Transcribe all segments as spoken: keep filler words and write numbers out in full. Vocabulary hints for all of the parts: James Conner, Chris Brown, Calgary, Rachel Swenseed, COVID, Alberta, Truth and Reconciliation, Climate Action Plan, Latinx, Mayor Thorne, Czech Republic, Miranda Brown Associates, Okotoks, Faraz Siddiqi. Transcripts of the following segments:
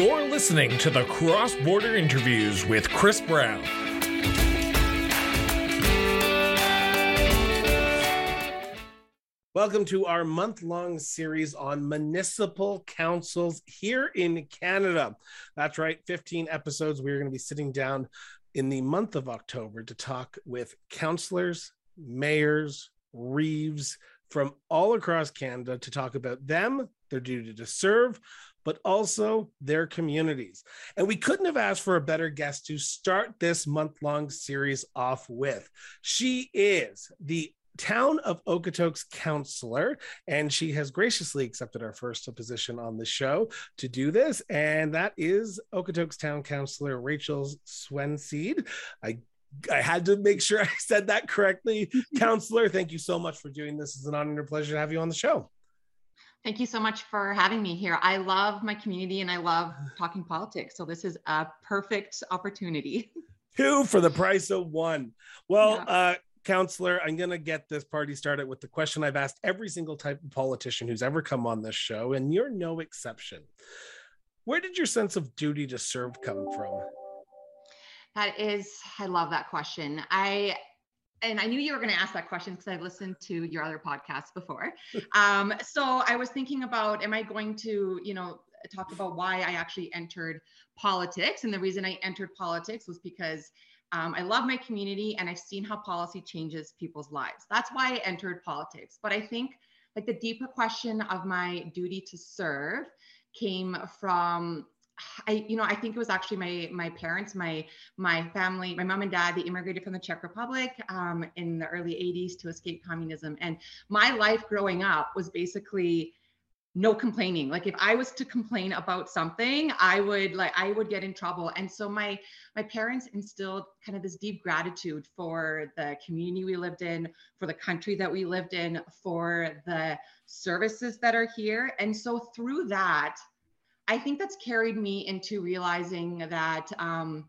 You're listening to the Cross Border Interviews with Chris Brown. Welcome to our month-long series on municipal councils here in Canada. That's right, fifteen episodes. We're going to be sitting down in the month of October to talk with councillors, mayors, reeves from all across Canada to talk about them, their duty to serve, but also their communities. And we couldn't have asked for a better guest to start this month-long series off with. She is the Town of Okotoks councillor, and she has graciously accepted our first position on the show to do this, and that is Okotoks Town Councillor Rachel Swenseed. I I had to make sure I said that correctly. Councillor, thank you so much for doing this. It's an honor and a pleasure to have you on the show. Thank you so much for having me here. I love my community and I love talking politics, so this is a perfect opportunity. Two for the price of one. Well, yeah. uh, Councillor, I'm going to get this party started with the question I've asked every single type of politician who's ever come on this show, and you're no exception. Where did your sense of duty to serve come from? That is, I love that question. I And I knew you were going to ask that question because I've listened to your other podcasts before. Um, so I was thinking about, am I going to, you know, talk about why I actually entered politics? And the reason I entered politics was because um, I love my community and I've seen how policy changes people's lives. That's why I entered politics. But I think like the deeper question of my duty to serve came from I, you know, I think it was actually my my parents, my my family, my mom and dad. They immigrated from the Czech Republic um, in the early eighties to escape communism. And my life growing up was basically no complaining. Like if I was to complain about something, I would like I would get in trouble. And so my my parents instilled kind of this deep gratitude for the community we lived in, for the country that we lived in, for the services that are here. And so through that, I think that's carried me into realizing that, um,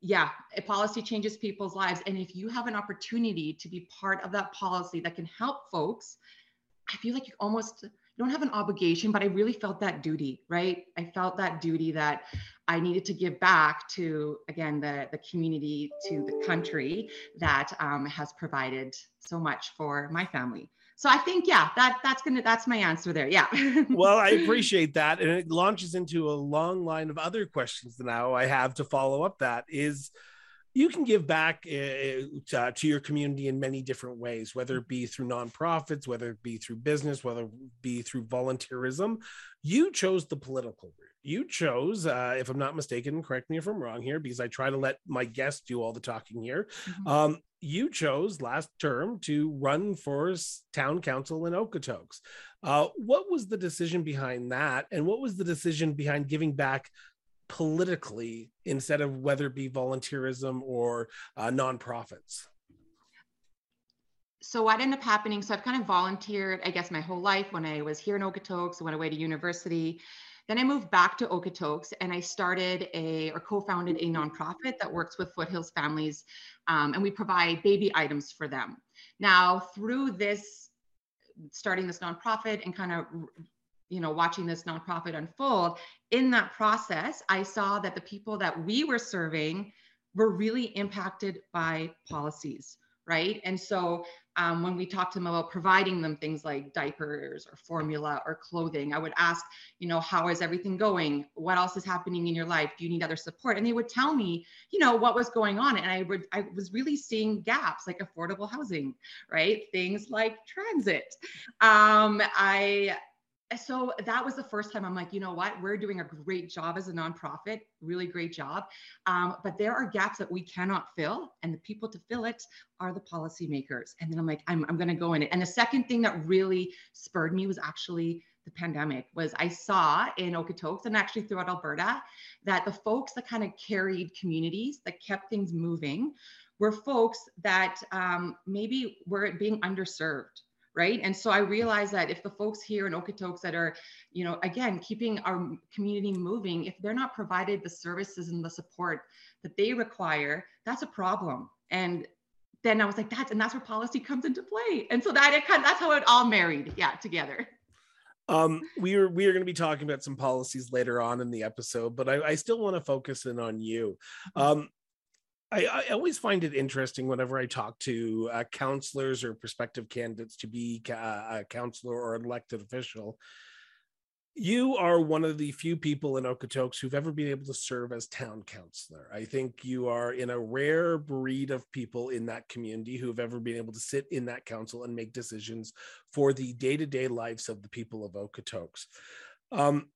yeah, policy changes people's lives. And if you have an opportunity to be part of that policy that can help folks, I feel like you almost don't have an obligation, but I really felt that duty, right? I felt that duty that I needed to give back to, again, the, the community, to the country that um, has provided so much for my family. So I think, yeah, that that's gonna that's my answer there. Yeah. Well, I appreciate that. And it launches into a long line of other questions now I have to follow up. That is, you can give back uh, to your community in many different ways, whether it be through nonprofits, whether it be through business, whether it be through volunteerism. You chose the political route. You chose, uh, if I'm not mistaken, correct me if I'm wrong here, because I try to let my guests do all the talking here. Mm-hmm. Um, you chose last term to run for town council in Okotoks. Uh, what was the decision behind that? And what was the decision behind giving back politically instead of whether it be volunteerism or uh, nonprofits? So what ended up happening, so I've kind of volunteered, I guess, my whole life. When I was here in Okotoks, I went away to university. Then I moved back to Okotoks and I started a, or co-founded a nonprofit that works with Foothills families, um, and we provide baby items for them. Now through this, starting this nonprofit and kind of, you know, watching this nonprofit unfold, in that process, I saw that the people that we were serving were really impacted by policies, right? And so um, when we talked to them about providing them things like diapers or formula or clothing, I would ask, you know, how is everything going? What else is happening in your life? Do you need other support? And they would tell me, you know, what was going on. And I would, I was really seeing gaps like affordable housing, right? Things like transit. Um, I, so that was the first time I'm like, you know what, we're doing a great job as a nonprofit, really great job. Um, but there are gaps that we cannot fill, and the people to fill it are the policymakers. And then I'm like, I'm, I'm going to go in it. And the second thing that really spurred me was actually the pandemic. Was I saw in Okotoks and actually throughout Alberta that the folks that kind of carried communities, that kept things moving, were folks that um, maybe were being underserved. Right. And so I realized that if the folks here in Okotoks that are, you know, again, keeping our community moving, if they're not provided the services and the support that they require, that's a problem. And then I was like, that's, and that's where policy comes into play. And so that, it kind of, that's how it all married. Yeah. Together. Um, we are we are going to be talking about some policies later on in the episode, but I, I still want to focus in on you. Um, I, I always find it interesting whenever I talk to uh, counselors or prospective candidates to be uh, a counselor or an elected official. You are one of the few people in Okotoks who've ever been able to serve as town councilor. I think you are in a rare breed of people in that community who've ever been able to sit in that council and make decisions for the day-to-day lives of the people of Okotoks. Um,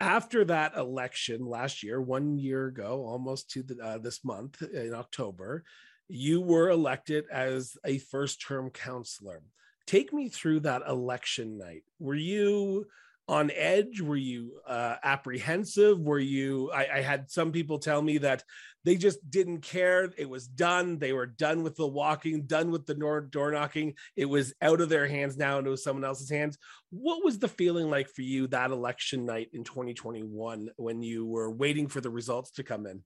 after that election last year, one year ago, almost to the, uh, this month in October, you were elected as a first-term councilor. Take me through that election night. Were you on edge? Were you uh, apprehensive? Were you, I, I had some people tell me that they just didn't care. It was done. They were done with the walking, done with the door knocking. It was out of their hands now and it was someone else's hands. What was the feeling like for you that election night in twenty twenty-one when you were waiting for the results to come in?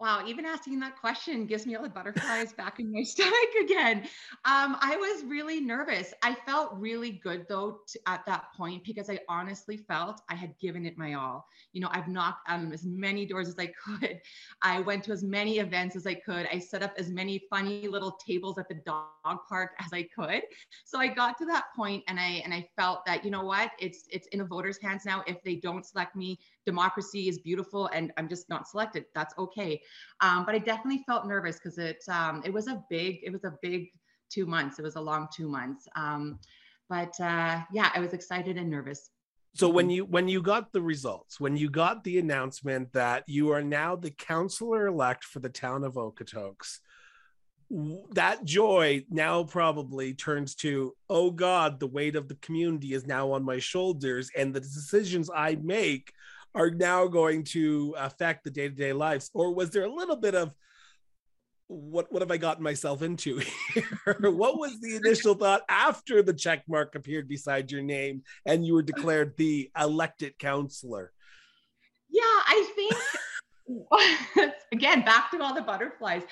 Wow, even asking that question gives me all the butterflies back in my stomach again. Um, I was really nervous. I felt really good though t- at that point because I honestly felt I had given it my all. You know, I've knocked on as many doors as I could. I went to as many events as I could. I set up as many funny little tables at the dog park as I could. So I got to that point and I and I felt that, you know what, it's it's in a voter's hands now. If they don't select me, democracy is beautiful and I'm just not selected. That's okay. Um, but I definitely felt nervous because it um, it was a big it was a big two months. It was a long two months. Um, but uh, yeah, I was excited and nervous. So when you when you got the results, when you got the announcement that you are now the councillor elect for the town of Okotoks, that joy now probably turns to, oh God, the weight of the community is now on my shoulders, and the decisions I make are now going to affect the day-to-day lives? Or was there a little bit of, what what have I gotten myself into here? What was the initial thought after the check mark appeared beside your name and you were declared the elected counselor? Yeah, I think, again, back to all the butterflies.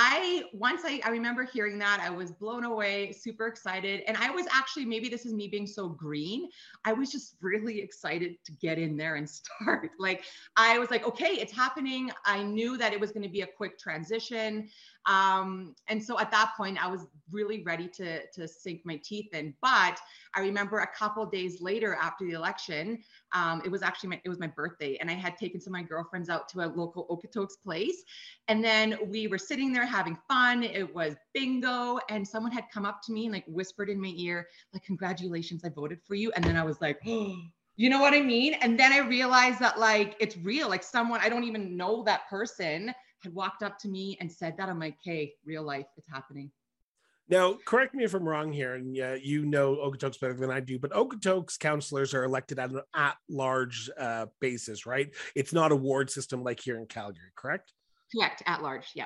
I, once I, I remember hearing that, I was blown away, super excited. And I was actually, maybe this is me being so green, I was just really excited to get in there and start. Like, I was like, okay, it's happening. I knew that it was going to be a quick transition. Um, and so at that point, I was really ready to, to sink my teeth in. But I remember a couple of days later after the election, um, it was actually, my, it was my birthday. And I had taken some of my girlfriends out to a local Okotoks place. And then we were sitting there having fun. It was bingo. And someone had come up to me and like whispered in my ear, like, congratulations, I voted for you. And then I was like, oh, you know what I mean? And then I realized that like, it's real. Like someone, I don't even know that person, had walked up to me and said that. I'm like, hey, real life, it's happening. Now, correct me if I'm wrong here, and yeah, you know Okotoks better than I do, but Okotoks councillors are elected at an at-large uh, basis, right? It's not a ward system like here in Calgary, correct? Correct, at-large, yeah.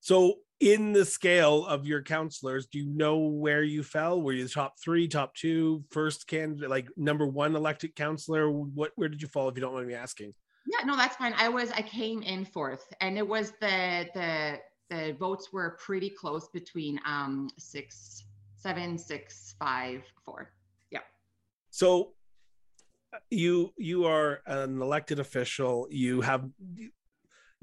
So in the scale of your counselors, do you know where you fell? Were you the top three, top two, first candidate, like number one elected counselor? What, where did you fall, if you don't mind me asking? Yeah, no, that's fine. I was, I came in fourth, and it was the, the, the votes were pretty close between um, six, seven, six, five, four. Yeah. So you, you are an elected official. You have...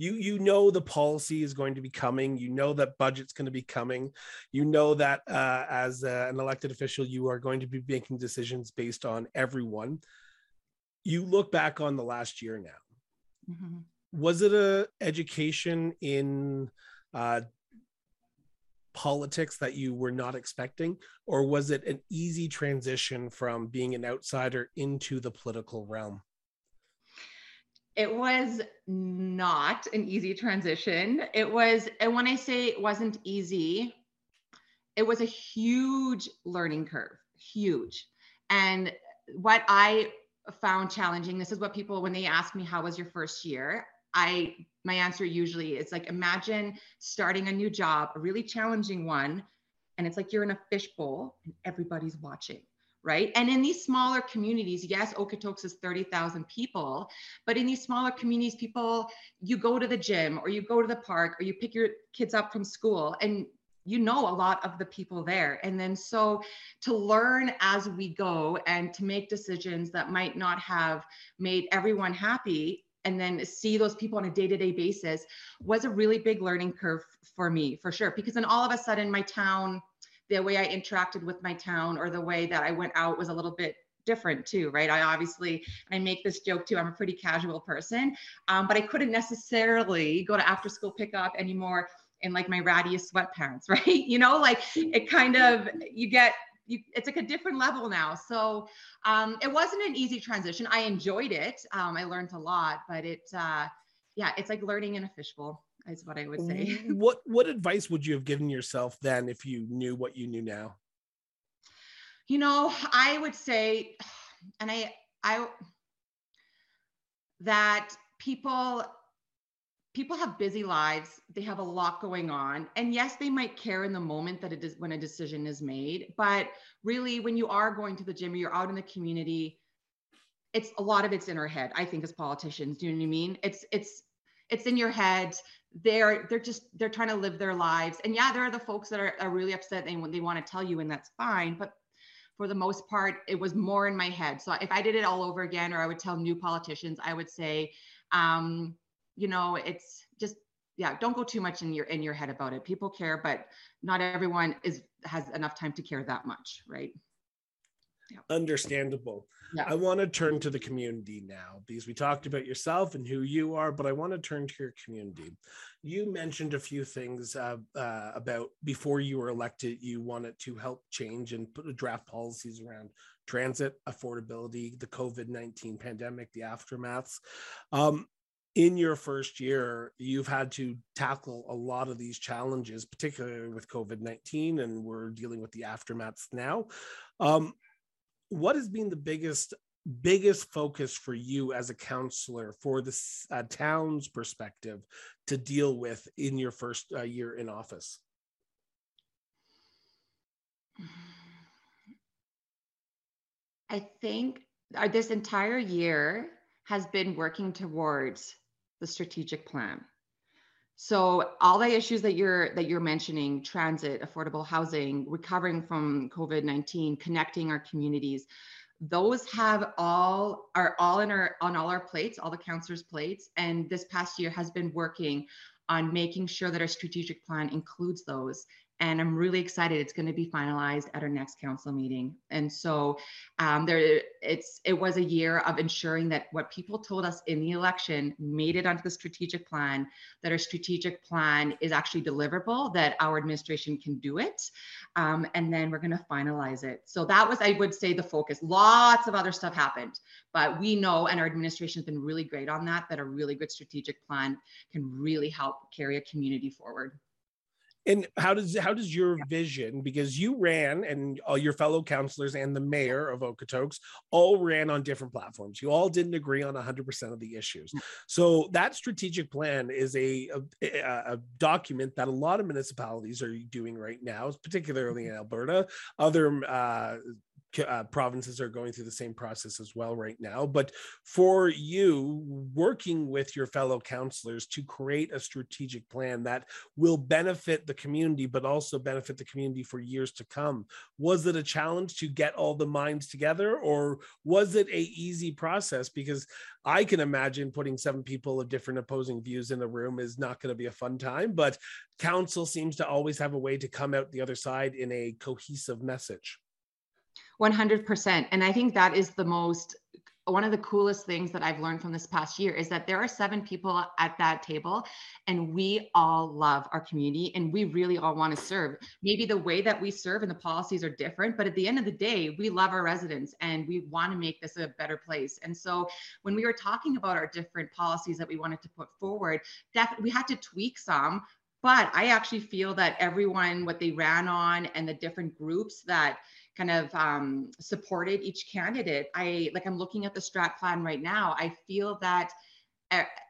You you know the policy is going to be coming. You know that budget's going to be coming. You know that uh, as uh, an elected official, you are going to be making decisions based on everyone. You look back on the last year now. Mm-hmm. Was it a education in uh, politics that you were not expecting? Or was it an easy transition from being an outsider into the political realm? It was not an easy transition. It was, and when I say it wasn't easy, it was a huge learning curve, huge. And what I found challenging, this is what people, when they ask me, how was your first year? I, my answer usually is like, imagine starting a new job, a really challenging one. And it's like, you're in a fishbowl and everybody's watching. Right. And in these smaller communities, yes, Okotoks is thirty thousand people, but in these smaller communities, people, you go to the gym or you go to the park or you pick your kids up from school and you know a lot of the people there. And then so to learn as we go and to make decisions that might not have made everyone happy, and then see those people on a day-to-day basis, was a really big learning curve for me, for sure. Because then all of a sudden my town, the way I interacted with my town or the way that I went out was a little bit different too, right? I obviously, I make this joke too, I'm a pretty casual person, um, but I couldn't necessarily go to after school pickup anymore in like my rattiest sweatpants, right? You know, like it kind of, you get, You, it's like a different level now. So um, it wasn't an easy transition. I enjoyed it. Um, I learned a lot, but it, uh, yeah, it's like learning in a fishbowl is what I would say. What, what advice would you have given yourself then if you knew what you knew now? You know, I would say, and I, I, that people, people have busy lives. They have a lot going on. And yes, they might care in the moment that it is when a decision is made, but really when you are going to the gym or you're out in the community, it's a lot of it's in our head, I think, as politicians. Do you know what I mean? It's, it's, it's in your head. They're, they're just, they're trying to live their lives. And yeah, there are the folks that are, are really upset and they want to tell you, and that's fine. But for the most part, it was more in my head. So if I did it all over again, or I would tell new politicians, I would say, um, you know, it's just, yeah, don't go too much in your in your head about it. People care, but not everyone is has enough time to care that much, right? Yeah. Understandable. Yeah. I want to turn to the community now, because we talked about yourself and who you are, but I want to turn to your community. You mentioned a few things uh, uh, about before you were elected, you wanted to help change and put, draft policies around transit, affordability, the COVID nineteen pandemic, the aftermaths. Um, In your first year, you've had to tackle a lot of these challenges, particularly with COVID nineteen, and we're dealing with the aftermaths now. Um, what has been the biggest, biggest focus for you as a councillor for the uh, town's perspective to deal with in your first uh, year in office? I think uh, this entire year has been working towards the strategic plan. So all the issues that you're that you're mentioning, transit, affordable housing, recovering from COVID nineteen, connecting our communities, those have all are all in our on all our plates, all the councillors' plates. And this past year has been working on making sure that our strategic plan includes those. And I'm really excited. It's going to be finalized at our next council meeting. And so um, there, it's it was a year of ensuring that what people told us in the election made it onto the strategic plan, that our strategic plan is actually deliverable, that our administration can do it. Um, and then we're going to finalize it. So that was, I would say, the focus. Lots of other stuff happened, but we know, and our administration has been really great on that, that a really good strategic plan can really help carry a community forward. And how does how does your vision, because you ran and all your fellow councillors and the mayor of Okotoks all ran on different platforms. You all didn't agree on one hundred percent of the issues. So that strategic plan is a, a, a document that a lot of municipalities are doing right now, particularly in Alberta. Other uh, Uh, provinces are going through the same process as well right now. But for you, working with your fellow councillors to create a strategic plan that will benefit the community, but also benefit the community for years to come, was it a challenge to get all the minds together, or was it a easy process? Because I can imagine putting seven people of different opposing views in a room is not going to be a fun time, but council seems to always have a way to come out the other side in a cohesive message. one hundred percent. And I think that is the most, one of the coolest things that I've learned from this past year is that there are seven people at that table, and we all love our community and we really all want to serve. Maybe the way that we serve and the policies are different, but at the end of the day, we love our residents and we want to make this a better place. And so when we were talking about our different policies that we wanted to put forward, we had to tweak some, but I actually feel that everyone, what they ran on and the different groups that kind of um, supported each candidate. I like I'm looking at the strat plan right now. I feel that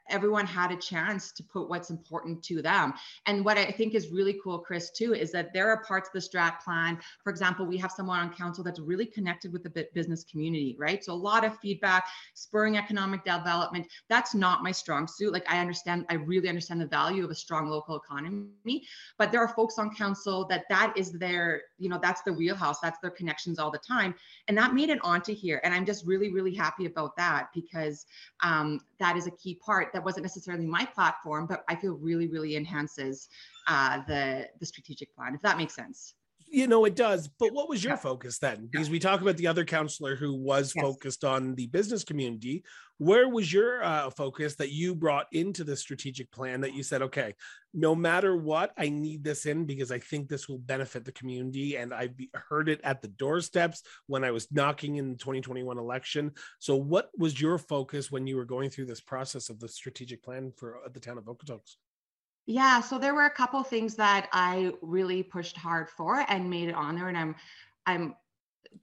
everyone had a chance to put what's important to them. And what I think is really cool, Chris, too, is that there are parts of the strat plan. For example, we have someone on council that's really connected with the business community, right? So a lot of feedback, spurring economic development. That's not my strong suit. Like I understand, I really understand the value of a strong local economy, but there are folks on council that that is their, you know, that's the wheelhouse, that's their connections all the time. And that made it onto here. And I'm just really, really happy about that because um, that is a key part that wasn't necessarily my platform, but I feel really, really enhances uh, the, the strategic plan, if that makes sense. You know, it does. But what was your yeah. focus then? Because yeah. we talk about the other councillor who was yes. focused on the business community. Where was your uh, focus that you brought into the strategic plan that you said, okay, no matter what, I need this in because I think this will benefit the community. And I heard it at the doorsteps when I was knocking in the twenty twenty-one election. So what was your focus when you were going through this process of the strategic plan for the town of Okotoks? Yeah, so there were a couple things that I really pushed hard for and made it on there, and I'm, I'm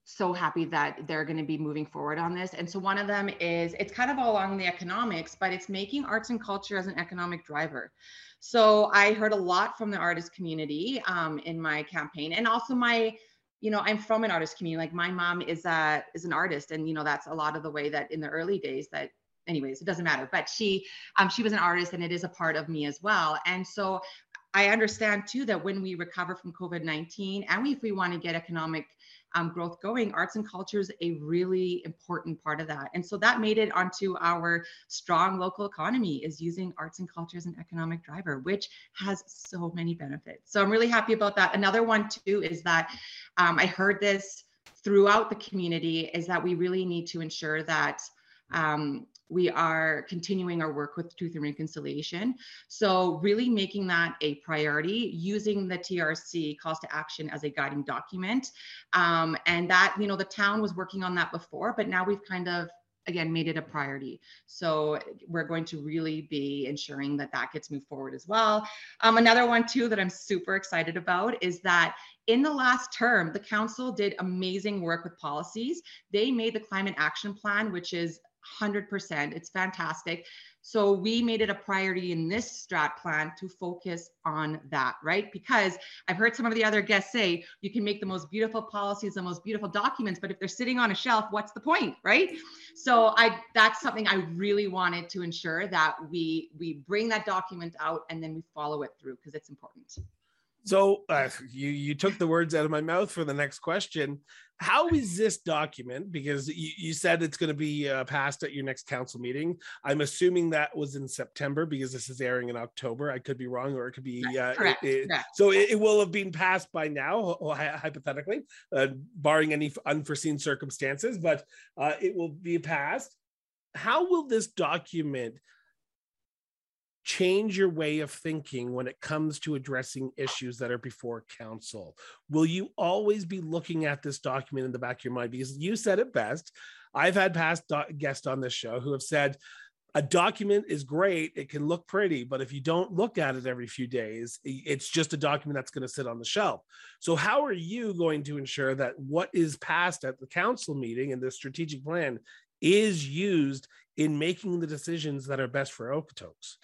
so happy that they're going to be moving forward on this. And so one of them is, it's kind of all along the economics, but it's making arts and culture as an economic driver. So I heard a lot from the artist community um, in my campaign, and also my, you know, I'm from an artist community. Like my mom is a is an artist, and you know that's a lot of the way that in the early days that. Anyways, it doesn't matter, but she um, she was an artist and it is a part of me as well. And so I understand too that when we recover from COVID nineteen and we, if we want to get economic um, growth going, arts and culture is a really important part of that. And so that made it onto our strong local economy is using arts and culture as an economic driver, which has so many benefits. So I'm really happy about that. Another one too is that um, I heard this throughout the community is that we really need to ensure that um, we are continuing our work with Truth and Reconciliation. So really making that a priority, using the T R C calls to action as a guiding document. Um, and that, you know, the town was working on that before, but now we've kind of, again, made it a priority. So we're going to really be ensuring that that gets moved forward as well. Um, another one too that I'm super excited about is that in the last term, the council did amazing work with policies. They made the Climate Action Plan, which is one hundred percent. It's fantastic. So we made it a priority in this strat plan to focus on that, right? Because I've heard some of the other guests say, you can make the most beautiful policies, the most beautiful documents, but if they're sitting on a shelf, what's the point, right? So I, that's something I really wanted to ensure that we, we bring that document out and then we follow it through because it's important. So uh, you, you took the words out of my mouth for the next question. How is this document? Because you, you said it's going to be uh, passed at your next council meeting. I'm assuming that was in September because this is airing in October. I could be wrong, or it could be. Uh, Correct. It, it, Correct. So it, it will have been passed by now, hypothetically, uh, barring any unforeseen circumstances, but uh, it will be passed. How will this document change your way of thinking when it comes to addressing issues that are before council? Will you always be looking at this document in the back of your mind? Because you said it best. I've had past guests on this show who have said, a document is great, it can look pretty, but if you don't look at it every few days, it's just a document that's going to sit on the shelf. So how are you going to ensure that what is passed at the council meeting and the strategic plan is used in making the decisions that are best for Okotoks?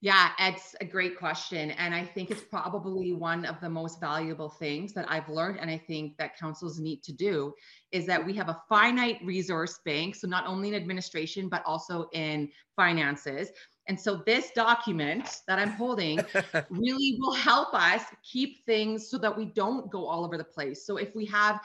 Yeah, it's a great question. And I think it's probably one of the most valuable things that I've learned. And I think that councils need to do is that we have a finite resource bank. So not only in administration, but also in finances. And so this document that I'm holding really will help us keep things so that we don't go all over the place. So if we have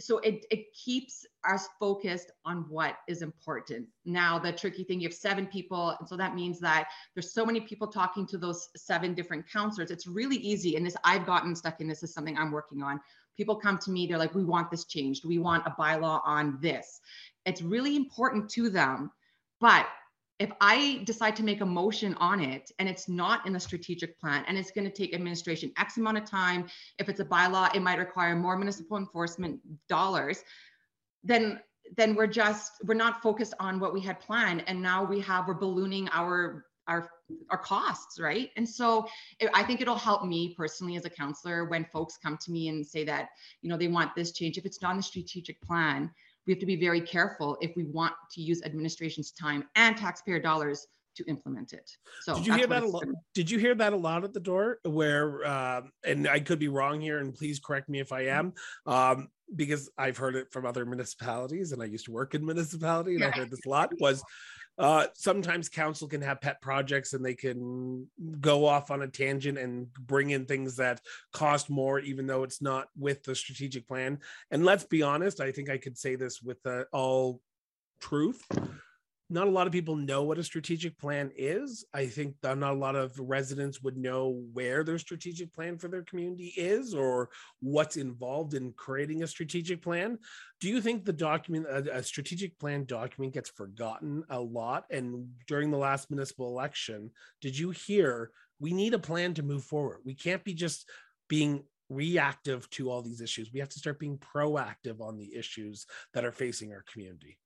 So it, it keeps us focused on what is important. Now, the tricky thing, you have seven people. And so that means that there's so many people talking to those seven different counselors. It's really easy. And this, I've gotten stuck in this is something I'm working on. People come to me, they're like, we want this changed. We want a bylaw on this. It's really important to them. But if I decide to make a motion on it and it's not in the strategic plan and it's going to take administration X amount of time, if it's a bylaw, it might require more municipal enforcement dollars, then then we're just, we're not focused on what we had planned. And now we have, we're ballooning our our our costs, right? And so it, I think it'll help me personally as a counselor when folks come to me and say that, you know, they want this change. If it's not in the strategic plan, we have to be very careful if we want to use administration's time and taxpayer dollars to implement it. So did you hear that a lot? Did you hear that a lot at the door? Where uh, and I could be wrong here, and please correct me if I am, um, because I've heard it from other municipalities, and I used to work in municipality, and yeah. I heard this a lot. Was uh, sometimes council can have pet projects, and they can go off on a tangent and bring in things that cost more, even though it's not with the strategic plan. And let's be honest, I think I could say this with uh, all truth. Not a lot of people know what a strategic plan is. I think that not a lot of residents would know where their strategic plan for their community is or what's involved in creating a strategic plan. Do you think the document, a, a strategic plan document gets forgotten a lot? And during the last municipal election, did you hear, we need a plan to move forward? We can't be just being reactive to all these issues. We have to start being proactive on the issues that are facing our community.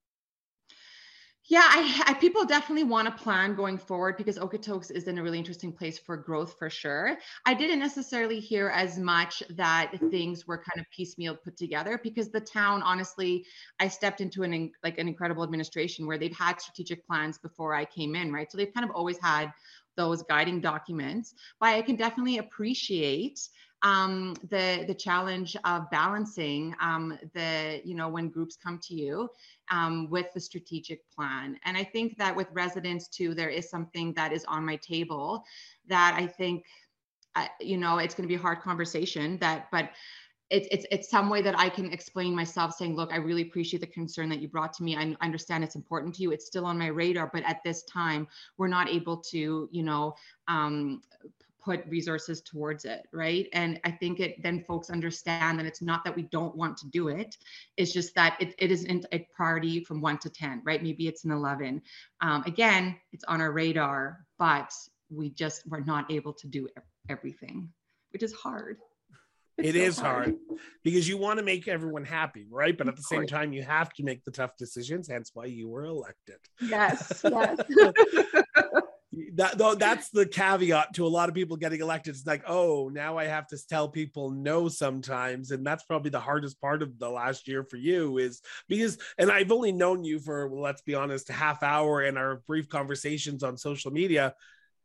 Yeah, I, I, people definitely want a plan going forward because Okotoks is in a really interesting place for growth for sure. I didn't necessarily hear as much that things were kind of piecemeal put together because the town, honestly, I stepped into an like an incredible administration where they've had strategic plans before I came in, right? So they've kind of always had those guiding documents, but I can definitely appreciate um, the the challenge of balancing um, the, you know, when groups come to you um, with the strategic plan. And I think that with residents too, there is something that is on my table that I think, uh, you know, it's going to be a hard conversation that, but It's, it's, it's some way that I can explain myself saying, look, I really appreciate the concern that you brought to me. I understand it's important to you. It's still on my radar, but at this time, we're not able to, you know, um, put resources towards it, right? And I think it then folks understand that it's not that we don't want to do it. It's just that it, it isn't a priority from one to ten, right? Maybe it's an eleven. Um, again, it's on our radar, but we just were not able to do everything, which is hard. It is hard because you want to make everyone happy, right? But at the same time, you have to make the tough decisions. Hence why you were elected. Yes, yes. that, though, that's the caveat to a lot of people getting elected. It's like, oh, now I have to tell people no sometimes. And that's probably the hardest part of the last year for you is because, and I've only known you for, well, let's be honest, a half hour in our brief conversations on social media.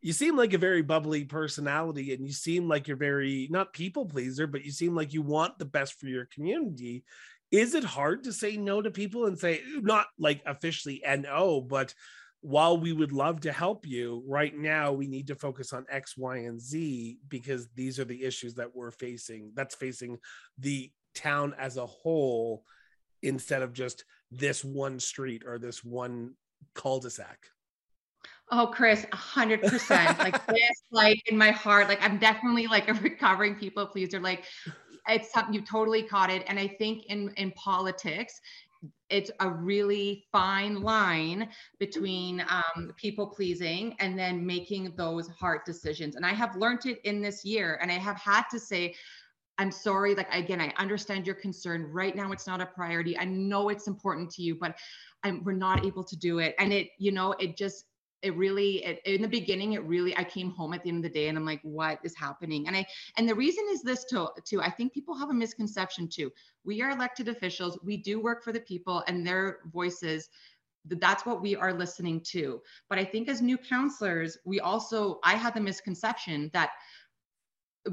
You seem like a very bubbly personality and you seem like you're very, not people pleaser, but you seem like you want the best for your community. Is it hard to say no to people and say, not like officially N O, but while we would love to help you right now, we need to focus on X, Y, and Z because these are the issues that we're facing, that's facing the town as a whole instead of just this one street or this one cul-de-sac? Oh, Chris, a hundred percent like this, like in my heart, like I'm definitely like a recovering people pleaser. Like it's something you totally caught it. And I think in, in politics, it's a really fine line between um, people pleasing and then making those hard decisions. And I have learned it in this year and I have had to say, I'm sorry, like, again, I understand your concern. Right now, it's not a priority. I know it's important to you, but I'm, we're not able to do it. And it, you know, it just, It really, it, in the beginning, it really, I came home at the end of the day and I'm like, what is happening? And I, and the reason is this too, too, I think people have a misconception too. We are elected officials. We do work for the people and their voices. That's what we are listening to. But I think as new counselors, we also, I had the misconception that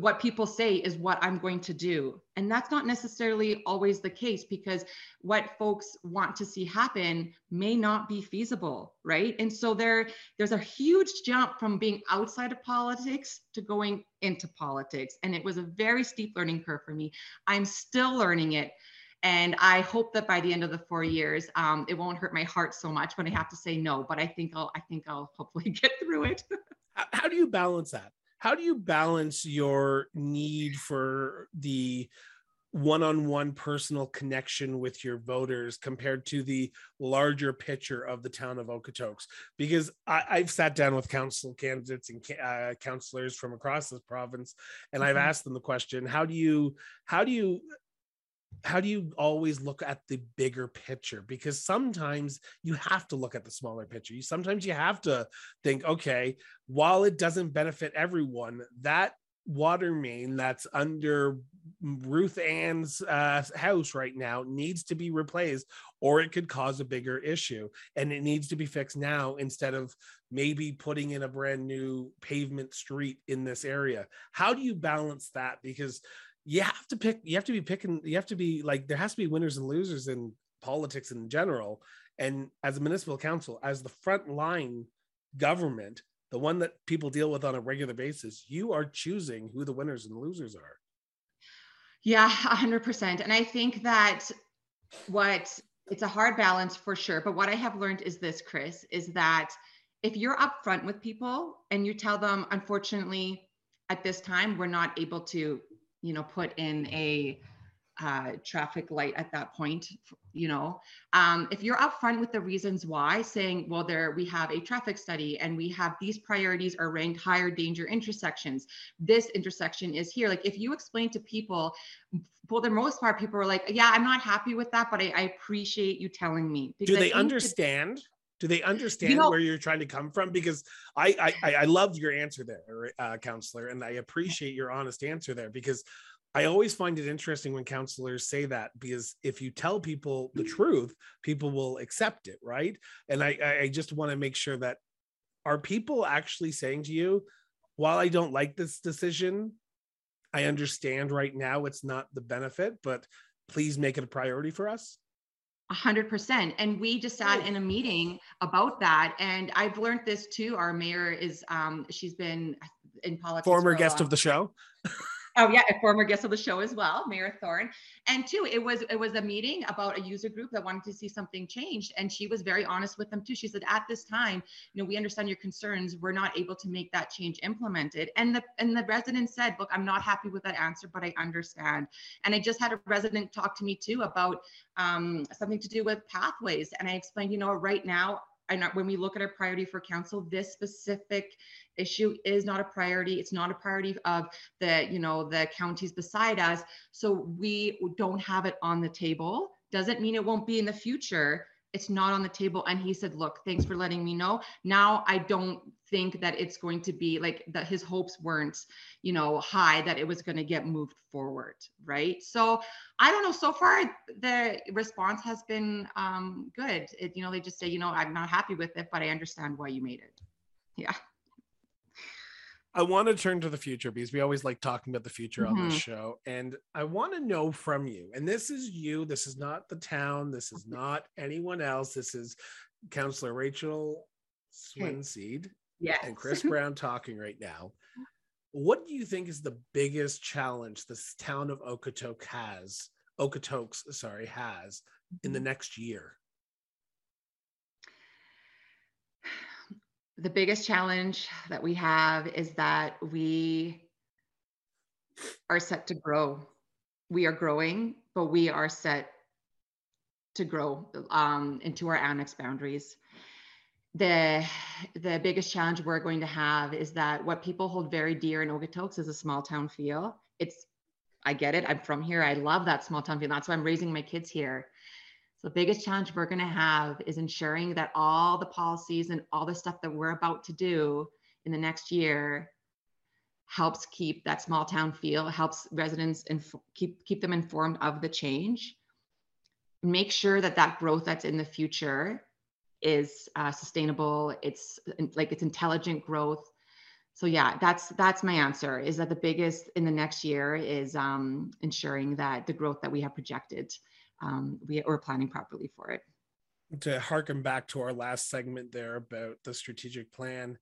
what people say is what I'm going to do. And that's not necessarily always the case because what folks want to see happen may not be feasible, right? And so there, there's a huge jump from being outside of politics to going into politics. And it was a very steep learning curve for me. I'm still learning it. And I hope that by the end of the four years, um, it won't hurt my heart so much when I have to say no, but I think I'll, I think I'll hopefully get through it. How do you balance that? How do you balance your need for the one-on-one personal connection with your voters compared to the larger picture of the town of Okotoks? Because I, I've sat down with council candidates and uh, councillors from across this province, and mm-hmm. I've asked them the question: How do you, how do you, how do you always look at the bigger picture? Because sometimes you have to look at the smaller picture. You sometimes you have to think, okay, while it doesn't benefit everyone, that water main that's under Ruth Ann's uh, house right now needs to be replaced, or it could cause a bigger issue, and it needs to be fixed now instead of maybe putting in a brand new pavement street in this area. How do you balance that? Because you have to pick, you have to be picking, you have to be like, there has to be winners and losers in politics in general. And as a municipal council, as the front line government, the one that people deal with on a regular basis, you are choosing who the winners and losers are. Yeah, one hundred percent. And I think that what, it's a hard balance for sure. But what I have learned is this, Chris, is that if you're upfront with people and you tell them, unfortunately, at this time, we're not able to, you know, put in a uh, traffic light at that point, you know, um, if you're upfront with the reasons why, saying, well, there, we have a traffic study and we have these priorities are ranked higher danger intersections. This intersection is here. Like if you explain to people, for the most part, people are like, yeah, I'm not happy with that, but I, I appreciate you telling me. Do they understand? Do they understand you know, where you're trying to come from? Because I, I, I love your answer there, uh, Councillor, and I appreciate your honest answer there, because I always find it interesting when councillors say that, because if you tell people the truth, people will accept it, right? And I, I just want to make sure that, are people actually saying to you, while I don't like this decision, I understand right now it's not the benefit, but please make it a priority for us? one hundred percent. And we just sat in a meeting about that. And I've learned this too. Our mayor is, um, she's been in politics. Former guest of the show. Oh yeah, a former guest of the show as well, Mayor Thorne. And two, it was it was a meeting about a user group that wanted to see something changed, and she was very honest with them too. She said, at this time, you know, we understand your concerns. We're not able to make that change implemented. And the and the resident said, look, I'm not happy with that answer, but I understand. And I just had a resident talk to me too about um, something to do with pathways, and I explained, you know, right now, and when we look at our priority for council, this specific issue is not a priority. It's not a priority of the, you know, the counties beside us. So we don't have it on the table. Doesn't mean it won't be in the future. It's not on the table. And he said, look, thanks for letting me know. Now I don't think that it's going to be like that. His hopes weren't, you know, high that it was going to get moved forward. Right. So I don't know. So far, the response has been um, good. It, you know, they just say, you know, I'm not happy with it, but I understand why you made it. Yeah. I want to turn to the future, because we always like talking about the future on mm-hmm. this show. And I want to know from you, and this is you, this is not the town, this is not anyone else. This is Councillor Rachel Swenseed yes. and Chris Brown talking right now. What do you think is the biggest challenge this town of Okotok has, Okotoks, sorry, has in the next year? The biggest challenge that we have is that we are set to grow. We are growing, but we are set to grow um, into our annex boundaries. The, the biggest challenge we're going to have is that what people hold very dear in Okotoks is a small town feel. It's, I get it, I'm from here, I love that small town feel, that's why I'm raising my kids here. The biggest challenge we're going to have is ensuring that all the policies and all the stuff that we're about to do in the next year helps keep that small town feel, helps residents and keep keep them informed of the change. Make sure that that growth that's in the future is uh, sustainable. It's like it's intelligent growth. So yeah, that's that's my answer. Is that the biggest in the next year is um, ensuring that the growth that we have projected. Um, we, we're planning properly for it. To harken back to our last segment there about the strategic plan,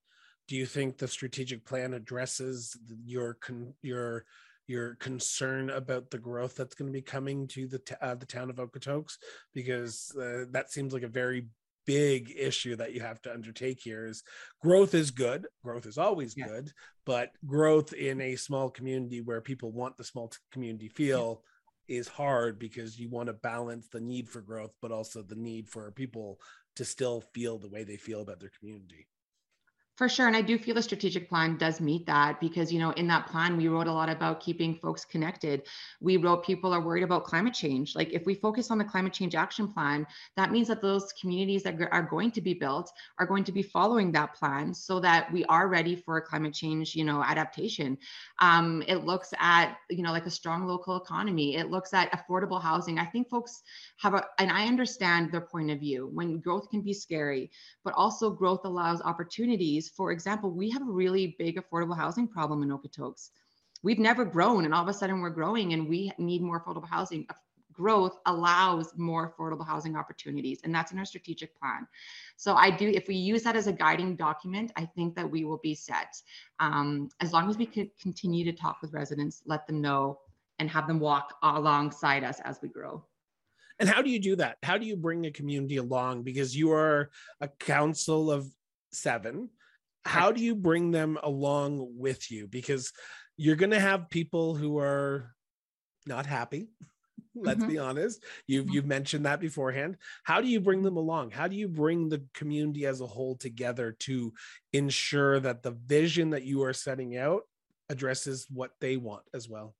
do you think the strategic plan addresses your con your your concern about the growth that's going to be coming to the t uh, the town of Okotoks? Because uh, that seems like a very big issue that you have to undertake here. Is growth is good, growth is always yeah. good, but growth in a small community where people want the small community feel. Yeah. is hard, because you want to balance the need for growth, but also the need for people to still feel the way they feel about their community. For sure. And I do feel the strategic plan does meet that because, you know, in that plan, we wrote a lot about keeping folks connected. We wrote people are worried about climate change. Like if we focus on the climate change action plan, that means that those communities that are going to be built are going to be following that plan so that we are ready for a climate change, you know, adaptation. Um, it looks at, you know, like a strong local economy. It looks at affordable housing. I think folks have a, and I understand their point of view when growth can be scary, but also growth allows opportunities. For example, we have a really big affordable housing problem in Okotoks. We've never grown and all of a sudden we're growing and we need more affordable housing. Growth allows more affordable housing opportunities, and that's in our strategic plan. So I do, if we use that as a guiding document, I think that we will be set. Um, as long as we can continue to talk with residents, let them know and have them walk alongside us as we grow. And how do you do that? How do you bring a community along? Because you are a council of seven. How do you bring them along with you? Because you're going to have people who are not happy. Let's mm-hmm. be honest. You've, mm-hmm. you've mentioned that beforehand. How do you bring them along? How do you bring the community as a whole together to ensure that the vision that you are setting out addresses what they want as well?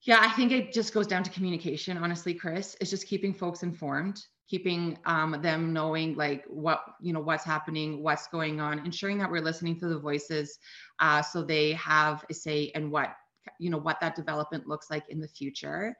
Yeah, I think it just goes down to communication, honestly, Chris. It's just keeping folks informed, keeping um, them knowing like what, you know, what's happening, what's going on, ensuring that we're listening to the voices uh, so they have a say in what, you know, what that development looks like in the future.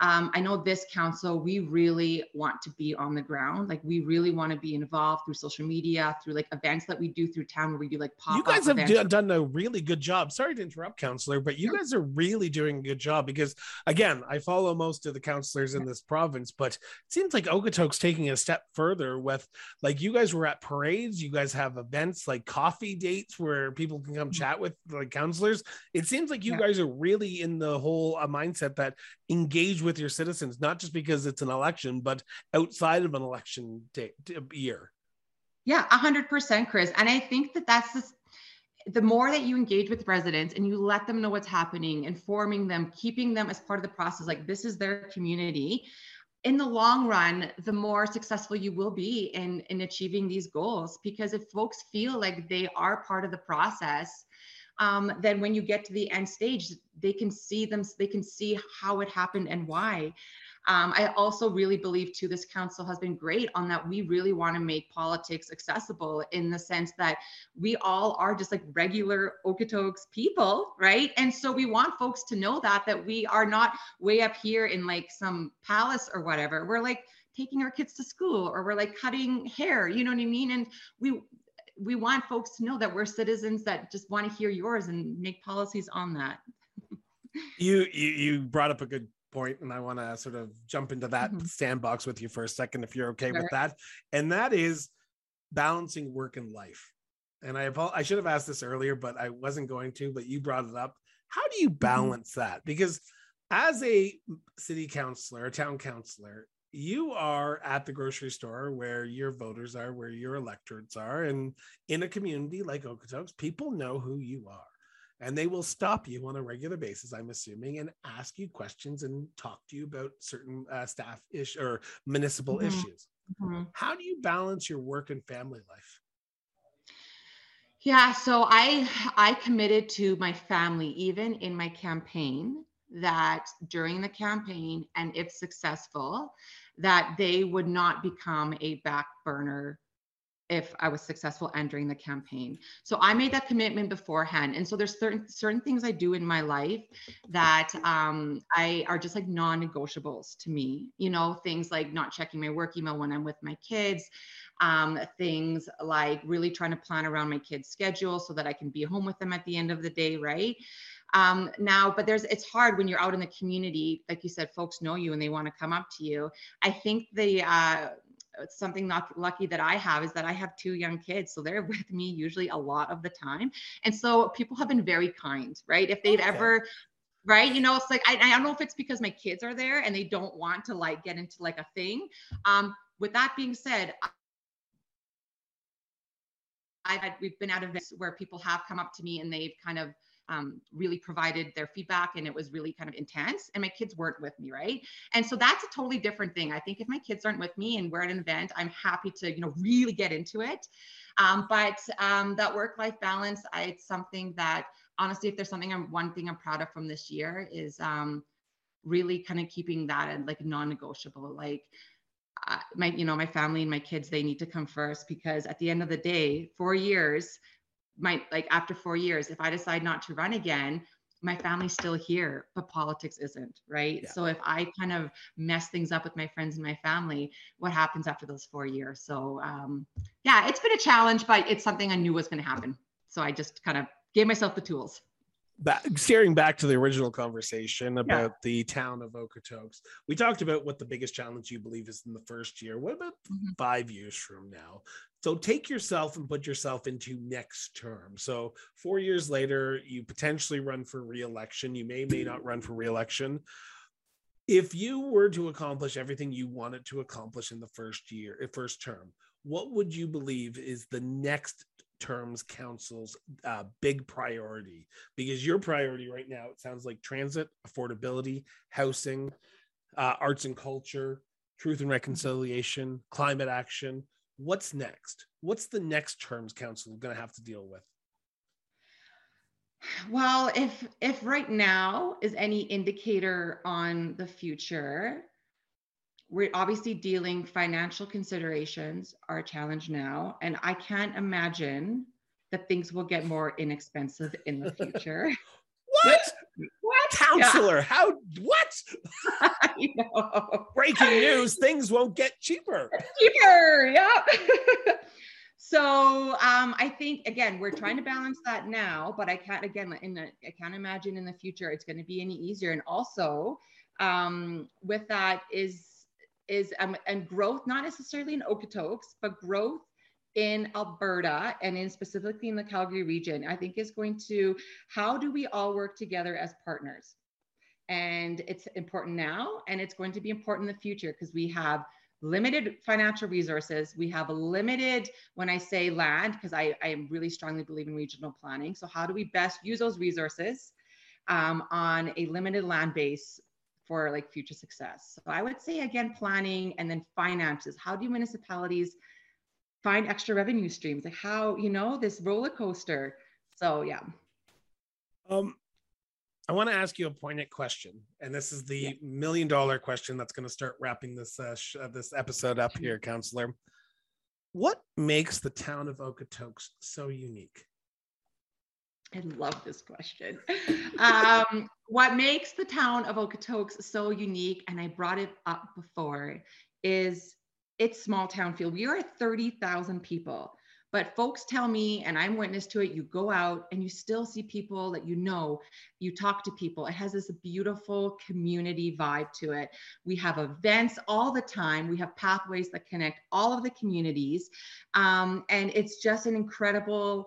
Um, I know this council, we really want to be on the ground. Like we really want to be involved through social media, through like events that we do through town where we do like pop-up. You guys have do, done a really good job. Sorry to interrupt, Councillor, but you guys are really doing a good job because again, I follow most of the councillors in this province, but it seems like Okotoks taking a step further with like you guys were at parades, you guys have events like coffee dates where people can come chat with like councillors. It seems like you yeah. guys are really in the whole uh, mindset that engage with your citizens, not just because it's an election, but outside of an election day, year. Yeah, one hundred percent, Chris. And I think that that's the, the more that you engage with residents and you let them know what's happening, informing them, keeping them as part of the process, like this is their community. In the long run, the more successful you will be in, in achieving these goals, because if folks feel like they are part of the process, Um, then when you get to the end stage, they can see them, they can see how it happened and why. Um, I also really believe too, this council has been great on that. We really want to make politics accessible in the sense that we all are just like regular Okotoks people, right? And so we want folks to know that, that we are not way up here in like some palace or whatever. We're like taking our kids to school or we're like cutting hair, you know what I mean? And we, we want folks to know that we're citizens that just want to hear yours and make policies on that. you, you you brought up a good point, and I want to sort of jump into that mm-hmm. sandbox with you for a second, if you're okay sure. with that. And that is balancing work and life. And I I should have asked this earlier, but I wasn't going to, but you brought it up. How do you balance mm-hmm. that? Because as a city councillor, a town councillor, you are at the grocery store where your voters are, where your electorates are. And in a community like Okotoks, people know who you are and they will stop you on a regular basis, I'm assuming, and ask you questions and talk to you about certain uh, staff ish or municipal mm-hmm. issues. Mm-hmm. How do you balance your work and family life? Yeah, so I, I committed to my family, even in my campaign, that during the campaign, and if successful, that they would not become a back burner if I was successful and during the campaign. So I made that commitment beforehand. And so there's certain certain things I do in my life that um, I are just like non-negotiables to me, you know, things like not checking my work email when I'm with my kids, um, things like really trying to plan around my kids' schedule so that I can be home with them at the end of the day, right? Um, now, but there's, it's hard when you're out in the community, like you said, folks know you and they want to come up to you. I think the, uh, something not lucky that I have is that I have two young kids. So they're with me usually a lot of the time. And so people have been very kind, right? If they'd okay. ever, right. You know, it's like, I, I don't know if it's because my kids are there and they don't want to like get into like a thing. Um, with that being said, I I've, we've been at events where people have come up to me and they've kind of um, really provided their feedback, and it was really kind of intense, and my kids weren't with me, right? And so that's a totally different thing. I think if my kids aren't with me and we're at an event, I'm happy to, you know, really get into it. Um, but um, that work-life balance, I, it's something that, honestly, if there's something, I'm, one thing I'm proud of from this year is um, really kind of keeping that and like non-negotiable, like, Uh, my, you know, my family and my kids, they need to come first, because at the end of the day, four years, my, like after four years, if I decide not to run again, my family's still here, but politics isn't, right? Yeah. So if I kind of mess things up with my friends and my family, what happens after those four years? So um, yeah, it's been a challenge, but it's something I knew was going to happen. So I just kind of gave myself the tools. Back, steering back to the original conversation about yeah. the town of Okotoks, we talked about what the biggest challenge you believe is in the first year. What about mm-hmm. five years from now? So take yourself and put yourself into next term. So four years later, you potentially run for re-election. You may, may not run for re-election. If you were to accomplish everything you wanted to accomplish in the first year, first term, what would you believe is the next terms council's uh, big priority? Because your priority right now, it sounds like transit, affordability, housing, uh, arts and culture, truth and reconciliation, climate action. What's next? What's the next terms council going to have to deal with? Well, if if right now is any indicator on the future, we're obviously dealing, financial considerations are a challenge now, and I can't imagine that things will get more inexpensive in the future. What? What? Counselor, yeah. how, what? I know. Breaking news, things won't get cheaper. Cheaper, yeah. So um, I think, again, we're trying to balance that now, but I can't, again, in the, I can't imagine in the future it's gonna be any easier. And also um, with that is, is um, and growth, not necessarily in Okotoks, but growth in Alberta and in specifically in the Calgary region, I think is going to, how do we all work together as partners? And it's important now, and it's going to be important in the future, because we have limited financial resources. We have a limited, when I say land, because I, I really strongly believe in regional planning. So how do we best use those resources um, on a limited land base for like future success? So I would say, again, planning, and then finances. How do municipalities find extra revenue streams? Like how, you know, this roller coaster. So yeah. Um, I want to ask you a poignant question, and this is the yeah. million dollar question that's going to start wrapping this uh, sh uh, this episode up here, Councillor. What makes the town of Okotoks so unique? I love this question. Um, what makes the town of Okotoks so unique, and I brought it up before, is it's small town feel. We are thirty thousand people, but folks tell me, and I'm witness to it, you go out and you still see people that you know, you talk to people. It has this beautiful community vibe to it. We have events all the time. We have pathways that connect all of the communities. Um, and it's just an incredible,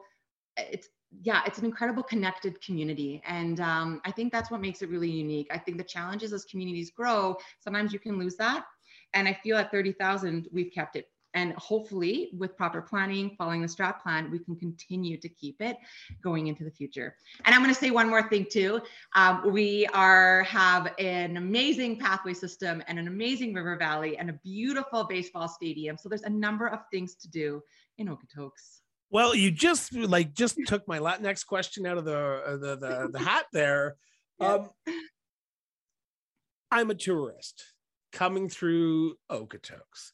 it's, yeah, it's an incredible connected community. And um, I think that's what makes it really unique. I think the challenge is, as communities grow, sometimes you can lose that. And I feel at thirty thousand, we've kept it. And hopefully with proper planning, following the strat plan, we can continue to keep it going into the future. And I'm gonna say one more thing too. Um, we are have an amazing pathway system and an amazing river valley and a beautiful baseball stadium. So there's a number of things to do in Okotoks. Well, you just like just took my Latinx question out of the uh, the, the the hat there. Um, I'm a tourist coming through Okotoks.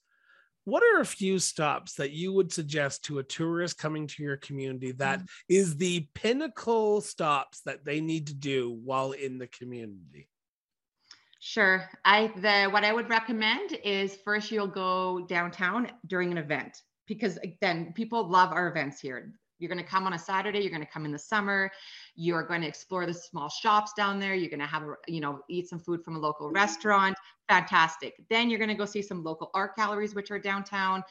What are a few stops that you would suggest to a tourist coming to your community that mm-hmm. is the pinnacle stops that they need to do while in the community? Sure. I the what I would recommend is, first you'll go downtown during an event, because then people love our events here. You're going to come on a Saturday, you're going to come in the summer, you're going to explore the small shops down there, you're going to have, a, you know, eat some food from a local restaurant. Fantastic. Then you're going to go see some local art galleries, which are downtown.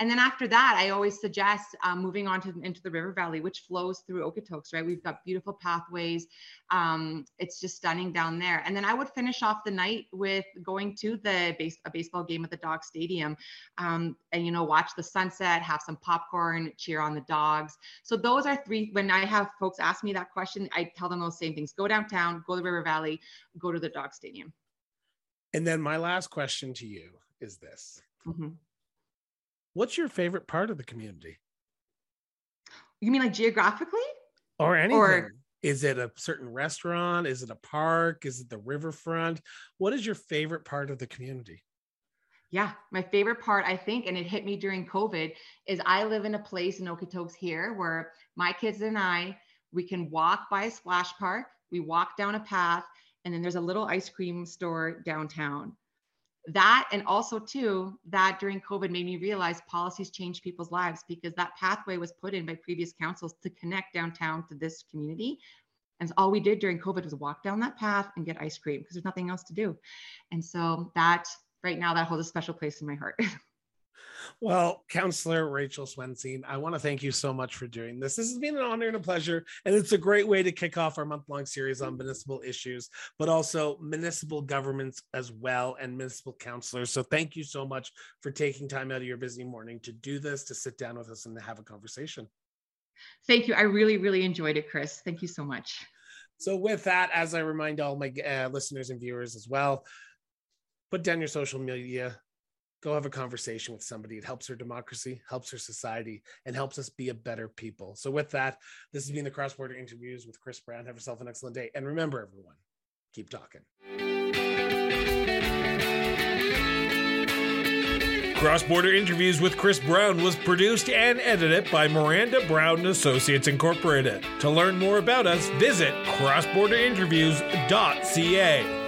And then after that, I always suggest um, moving on to into the river valley, which flows through Okotoks, right? We've got beautiful pathways. Um, it's just stunning down there. And then I would finish off the night with going to the base, a baseball game at the dog stadium, um, and, you know, watch the sunset, have some popcorn, cheer on the dogs. So those are three. When I have folks ask me that question, I tell them those same things. Go downtown, go to the river valley, go to the dog stadium. And then my last question to you is this. Mm-hmm. What's your favorite part of the community? You mean like geographically? Or anything? Or, is it a certain restaurant? Is it a park? Is it the riverfront? What is your favorite part of the community? Yeah, my favorite part, I think, and it hit me during COVID, is I live in a place in Okotoks here where my kids and I, we can walk by a splash park, we walk down a path, and then there's a little ice cream store downtown. That, and also too, that during COVID made me realize policies change people's lives, because that pathway was put in by previous councils to connect downtown to this community. And all we did during COVID was walk down that path and get ice cream because there's nothing else to do. And so that right now, that holds a special place in my heart. Well, Councillor Rachel Swenseed, I want to thank you so much for doing this. This has been an honor and a pleasure, and it's a great way to kick off our month-long series on municipal issues, but also municipal governments as well, and municipal councillors. So thank you so much for taking time out of your busy morning to do this, to sit down with us and to have a conversation. Thank you. I really, really enjoyed it, Chris. Thank you so much. So with that, as I remind all my uh, listeners and viewers as well, put down your social media. Go have a conversation with somebody. It helps our democracy, helps our society, and helps us be a better people. So with that, this has been the Cross Border Interviews with Chris Brown. Have yourself an excellent day. And remember, everyone, keep talking. Cross Border Interviews with Chris Brown was produced and edited by Miranda Brown Associates Incorporated. To learn more about us, visit cross border interviews dot c a.